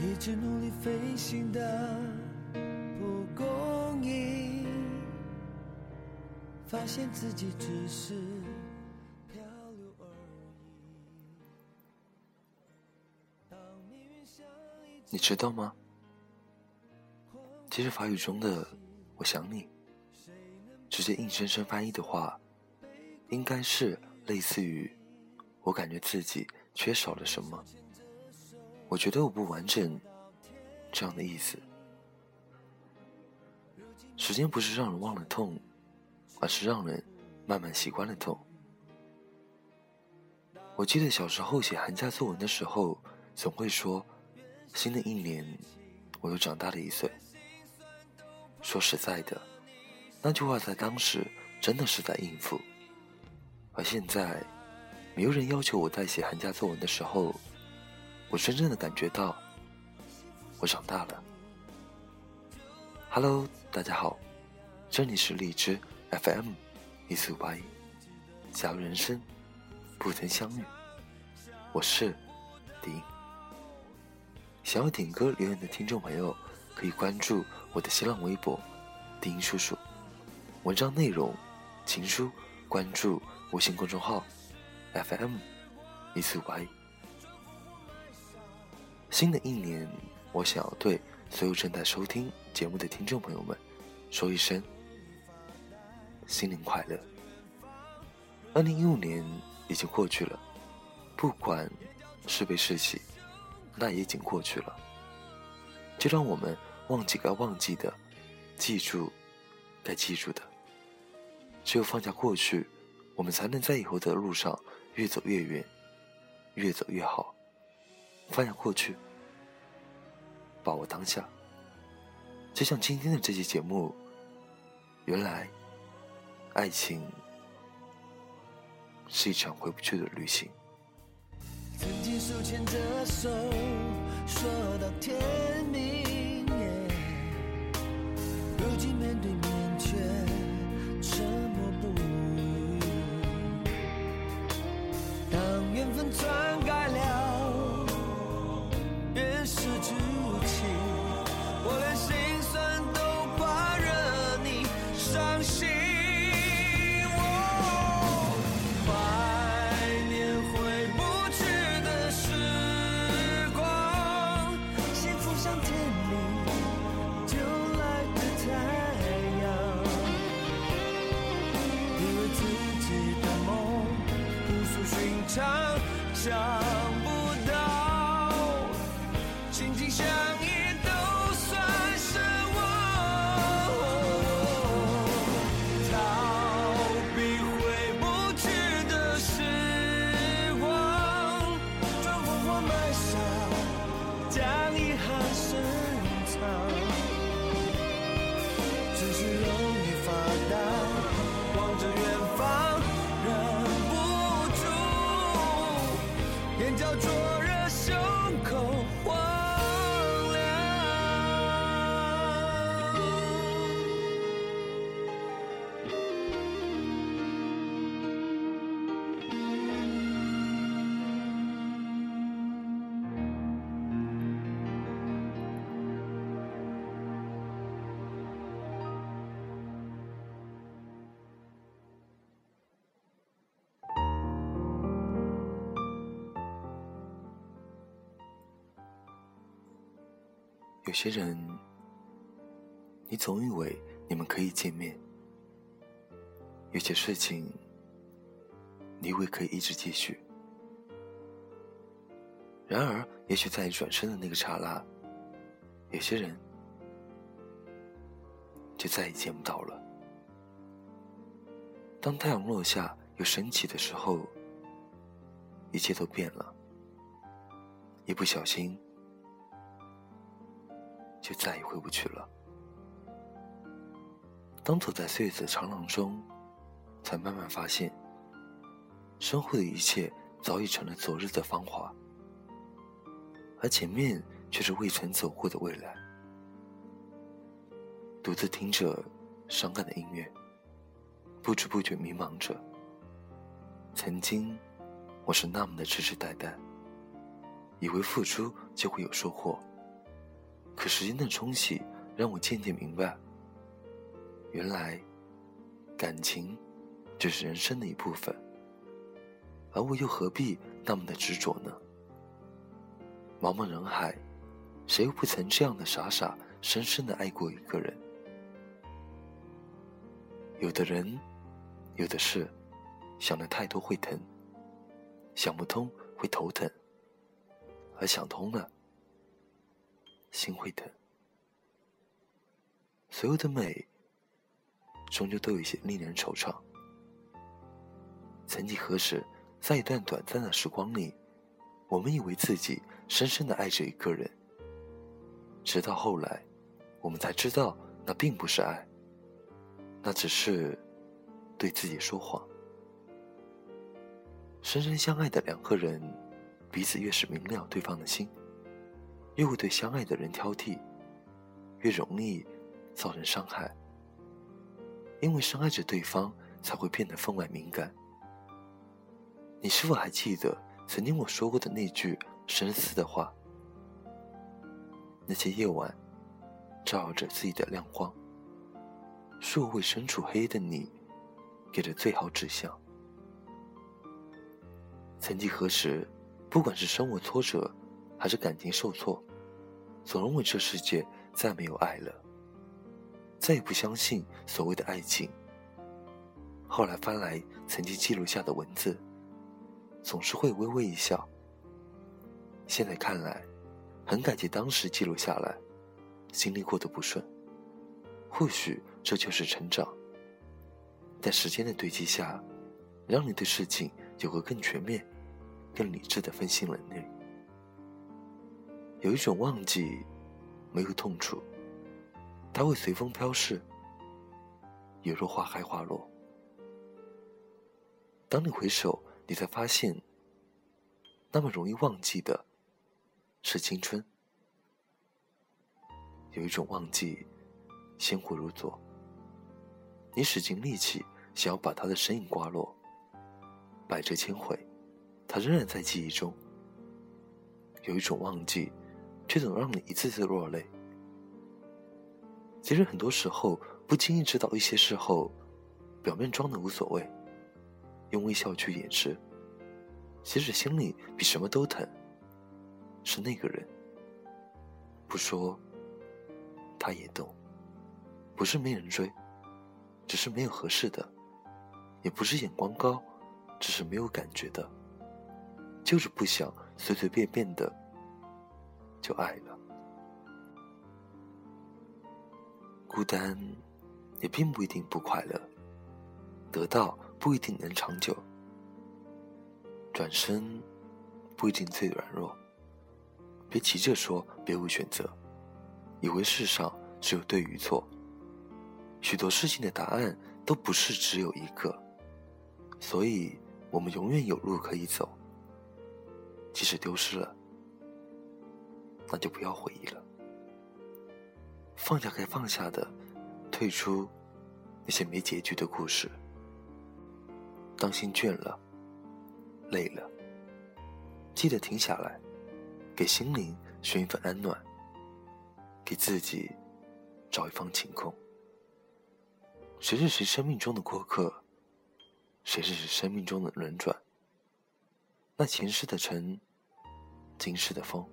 一直努力飞行的蒲公英，发现自己只是漂流而已。你知道吗？其实法语中的我想你直接硬生生翻译的话，应该是类似于我感觉自己缺少了什么，我觉得我不完整，这样的意思。时间不是让人忘了痛，而是让人慢慢习惯了痛。我记得小时候写寒假作文的时候，总会说新的一年我又长大了1岁。说实在的，那句话在当时真的是在应付，而现在没有人要求我在写寒假作文的时候，我真正的感觉到我长大了。 Hello， 大家好，这里是荔枝 FM14581 假如人生不曾相遇，我是迪。想要点歌留言的听众朋友可以关注我的新浪微博迪音叔叔，文章内容情书关注微信公众号 FM14581。新的一年，我想要对所有正在收听节目的听众朋友们说一声新年快乐。2015年已经过去了，不管是悲是喜，那也已经过去了，就让我们忘记该忘记的，记住该记住的。只有放下过去，我们才能在以后的路上越走越远，越走越好。放下过去，把握当下。就像今天的这期节目，原来爱情是一场回不去的旅行。曾经手牵着手说到天明，如今面对面却沉默不语。当缘分篡改了越是剧情，我连心酸都怕惹你伤心。怀念回不去的时光，幸福像天里丢来的太阳，以为自己的梦不诉寻常，想不到相依都算是我，逃避回不去的时光，装疯狂卖傻，将遗憾深藏，只是容易发呆，望着远方，忍不住眼角灼热胸口。有些人，你总以为你们可以见面；有些事情，你以为可以一直继续。然而，也许在你转身的那个刹那，有些人就再也见不到了。当太阳落下又升起的时候，一切都变了。一不小心，就再也回不去了。当走在岁月的长廊中，才慢慢发现，身后的一切早已成了昨日的芳华，而前面却是未曾走过的未来。独自听着伤感的音乐，不知不觉迷茫着。曾经，我是那么的痴痴呆呆，以为付出就会有收获。可时间的冲洗让我渐渐明白，原来感情只是人生的一部分，而我又何必那么的执着呢？茫茫人海，谁又不曾这样的傻傻深深的爱过一个人？有的人，有的事，想得太多会疼，想不通会头疼，而想通了，心会疼。所有的美终究都有一些令人惆怅。曾几何时，在一段短暂的时光里，我们以为自己深深地爱着一个人，直到后来我们才知道，那并不是爱，那只是对自己说谎。深深相爱的两个人，彼此越是明了对方的心，越会对相爱的人挑剔，越容易造成伤害。因为深爱着对方，才会变得分外敏感。你是否还记得曾经我说过的那句深思的话？那些夜晚照耀着自己的亮光，是我为身处黑夜的你给的最好指向。曾几何时，不管是生活挫折还是感情受挫，总认为这世界再没有爱了，再也不相信所谓的爱情。后来翻来曾经记录下的文字，总是会微微一笑。现在看来，很感激当时记录下来经历过的不顺，或许这就是成长。在时间的堆积下，让你对事情有个更全面更理智的分析能力。有一种忘记没有痛楚，它会随风飘逝，也若花开花落。当你回首，你才发现，那么容易忘记的是青春。有一种忘记鲜活如昨，你使尽力气想要把它的身影刮落，百折千回，它仍然在记忆中。有一种忘记，却总让你一次次落泪。其实很多时候，不经意知道一些事后，表面装的无所谓，用微笑去掩饰，其实心里比什么都疼，是那个人。不说，他也懂。不是没人追，只是没有合适的；也不是眼光高，只是没有感觉的。就是不想随随便便的就爱了。孤单也并不一定不快乐，得到不一定能长久，转身不一定最软弱。别急着说别无选择，以为世上只有对与错。许多事情的答案都不是只有一个，所以我们永远有路可以走。即使丢失了，那就不要回忆了。放下该放下的，退出那些没结局的故事。当心倦了，累了，记得停下来，给心灵寻一份安暖，给自己找一方晴空。谁是谁生命中的过客，谁是谁生命中的轮转。那前世的尘，今世的风，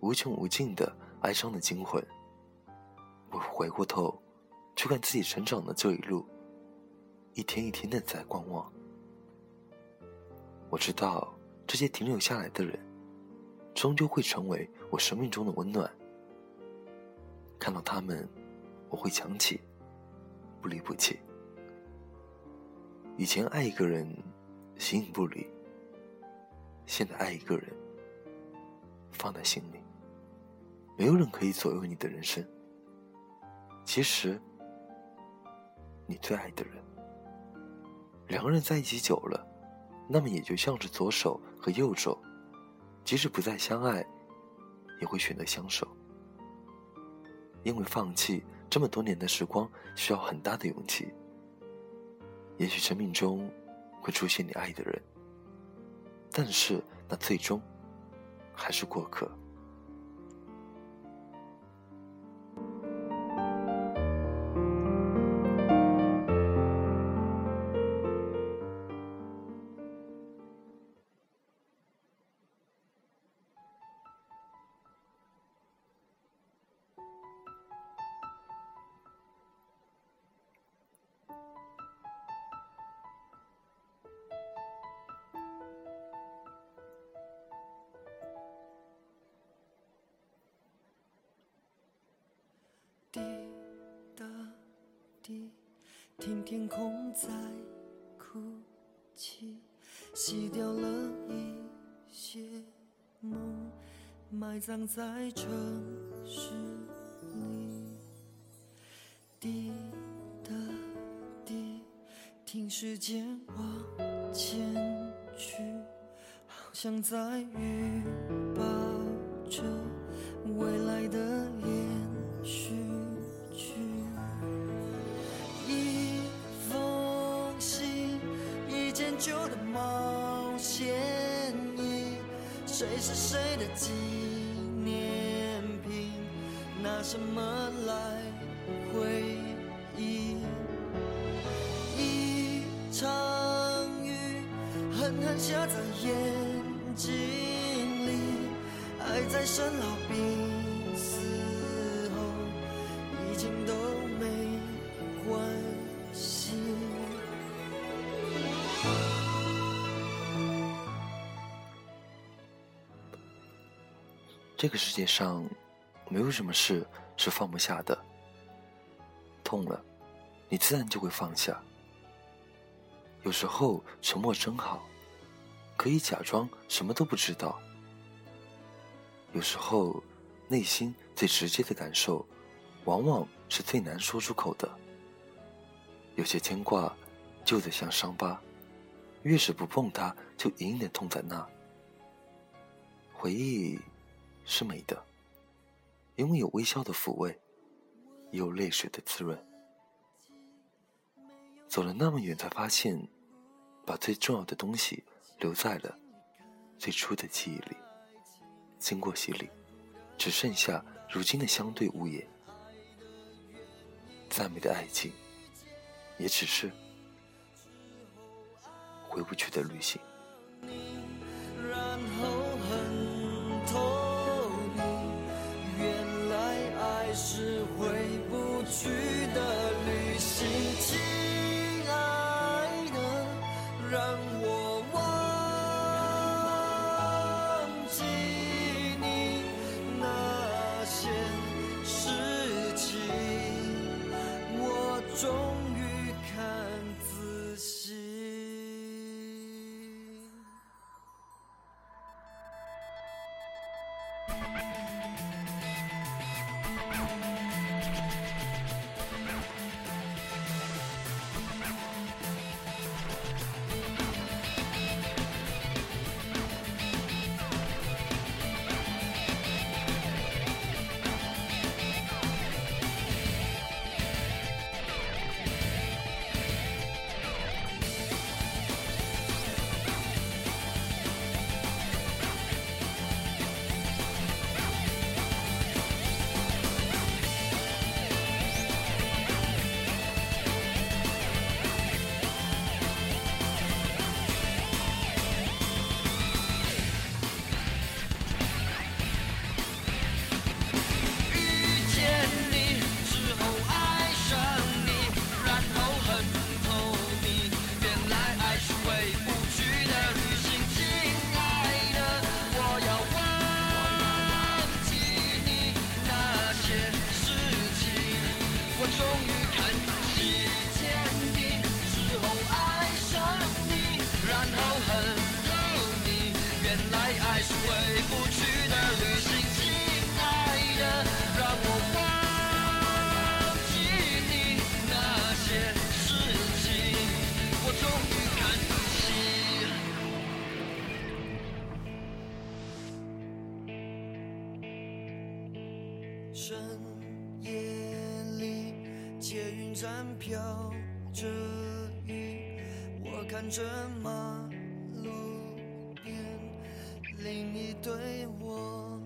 无穷无尽的哀伤的惊魂。我回过头去看自己成长的这一路，一天一天的在观望。我知道这些停留下来的人，终究会成为我生命中的温暖。看到他们，我会想起，不离不弃。以前爱一个人形影不离，现在爱一个人放在心里。没有人可以左右你的人生，其实你最爱的人。两个人在一起久了，那么也就像是左手和右手，即使不再相爱，也会选择相守。因为放弃这么多年的时光，需要很大的勇气。也许生命中会出现你爱的人，但是那最终还是过客。滴答滴，听天空在哭泣，洗掉了一些梦，埋葬在城市里。滴答滴，听时间往前去，好像在预报着未来的连续剧。一封信，一件旧的冒险衣，谁是谁的纪念品，拿什么来回忆？一场雨，狠狠下在眼睛里，爱在生老病死后已经都没关系。这个世界上没有什么事是放不下的，痛了你自然就会放下。有时候沉默真好，可以假装什么都不知道。有时候内心最直接的感受往往是最难说出口的。有些牵挂旧得像伤疤，越是不碰它就隐隐的痛在那。回忆是美的，因为有微笑的抚慰，也有泪水的滋润。走了那么远才发现，把最重要的东西留在了最初的记忆里。经过洗礼，只剩下如今的相对无言。赞美的爱情，也只是回不去的旅行。然后很透明，原来爱是回不去的旅行。亲爱的，让我忘记终于看仔细。深夜里，捷运站飘着雨，我看着马路边另一对我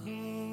和你。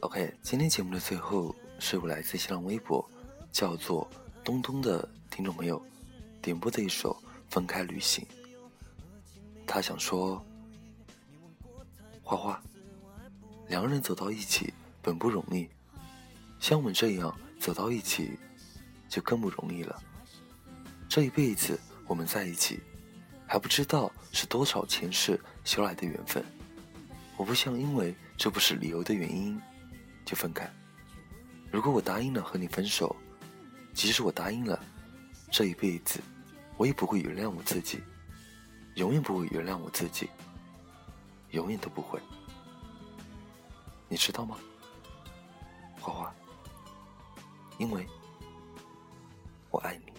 OK， 今天节目的最后是我来自新浪微博叫做东东的听众朋友点播的一首《分开旅行》，他想说，花花，两个人走到一起本不容易，像我们这样走到一起就更不容易了。这一辈子我们在一起，还不知道是多少前世修来的缘分。我不想因为这不是理由的原因就分开。如果我答应了和你分手，即使我答应了，这一辈子我也不会原谅我自己，永远不会原谅我自己，永远都不会。你知道吗，花花，因为我爱你。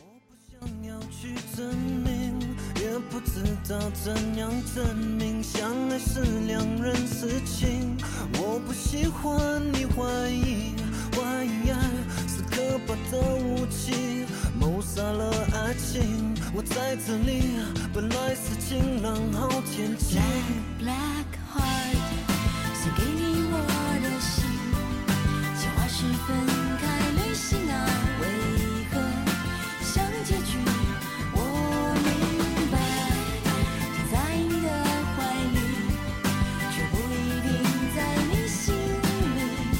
我想要去证明，也不知道怎样证明，相爱是两人事情。我不喜欢你怀疑，怀疑爱是可怕的武器，谋杀了爱情。我在这里本来是晴朗好天气。 Black Heart 送给你我的心，计划是分开旅行啊，为何像结局我明白，在你的怀里却不一定在你心里，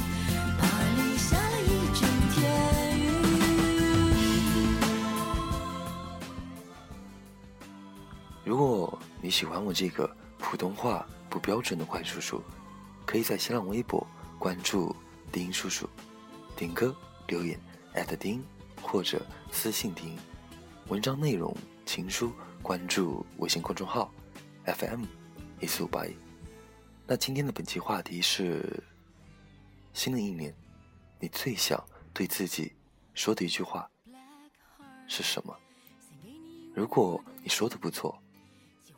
怕你下了一阵天雨。如果你喜欢我这个普通话不标准的怪叔叔，可以在新浪微博关注丁音叔叔，点歌留言@丁或者私信丁，文章内容情书关注微信公众号 FM14581。那今天的本期话题是新的一年，你最想对自己说的一句话是什么？如果你说的不错，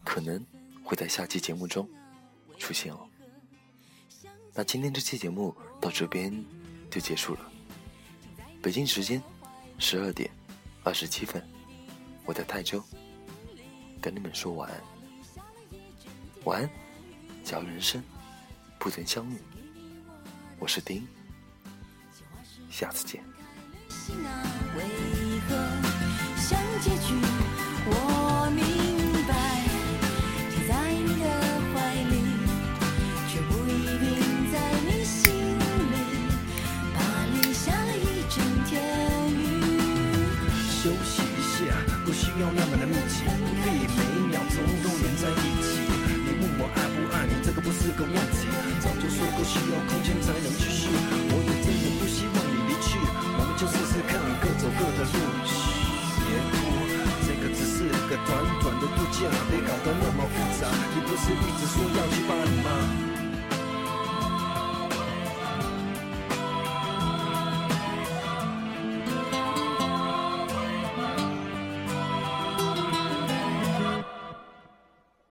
可能会在下期节目中出现哦。那今天这期节目到这边就结束了。北京时间12点27分，我在泰州跟你们说晚安。晚安，假如人生不曾相遇，我是丁，下次见。为何像结局我明白，在你的怀里却不一定在你心里，怕你下了一整天雨。休息一下，不需要那么的密集，你可以每秒钟都黏在一起。你问我爱不爱你，这个不是个问题，早就说过需要空间才能继续。我也真的不希望你离去，我们就试试看，各走各的路，别哭，这个只是个短短的度假，别搞得那么复杂。你不是一直说要去巴黎吗？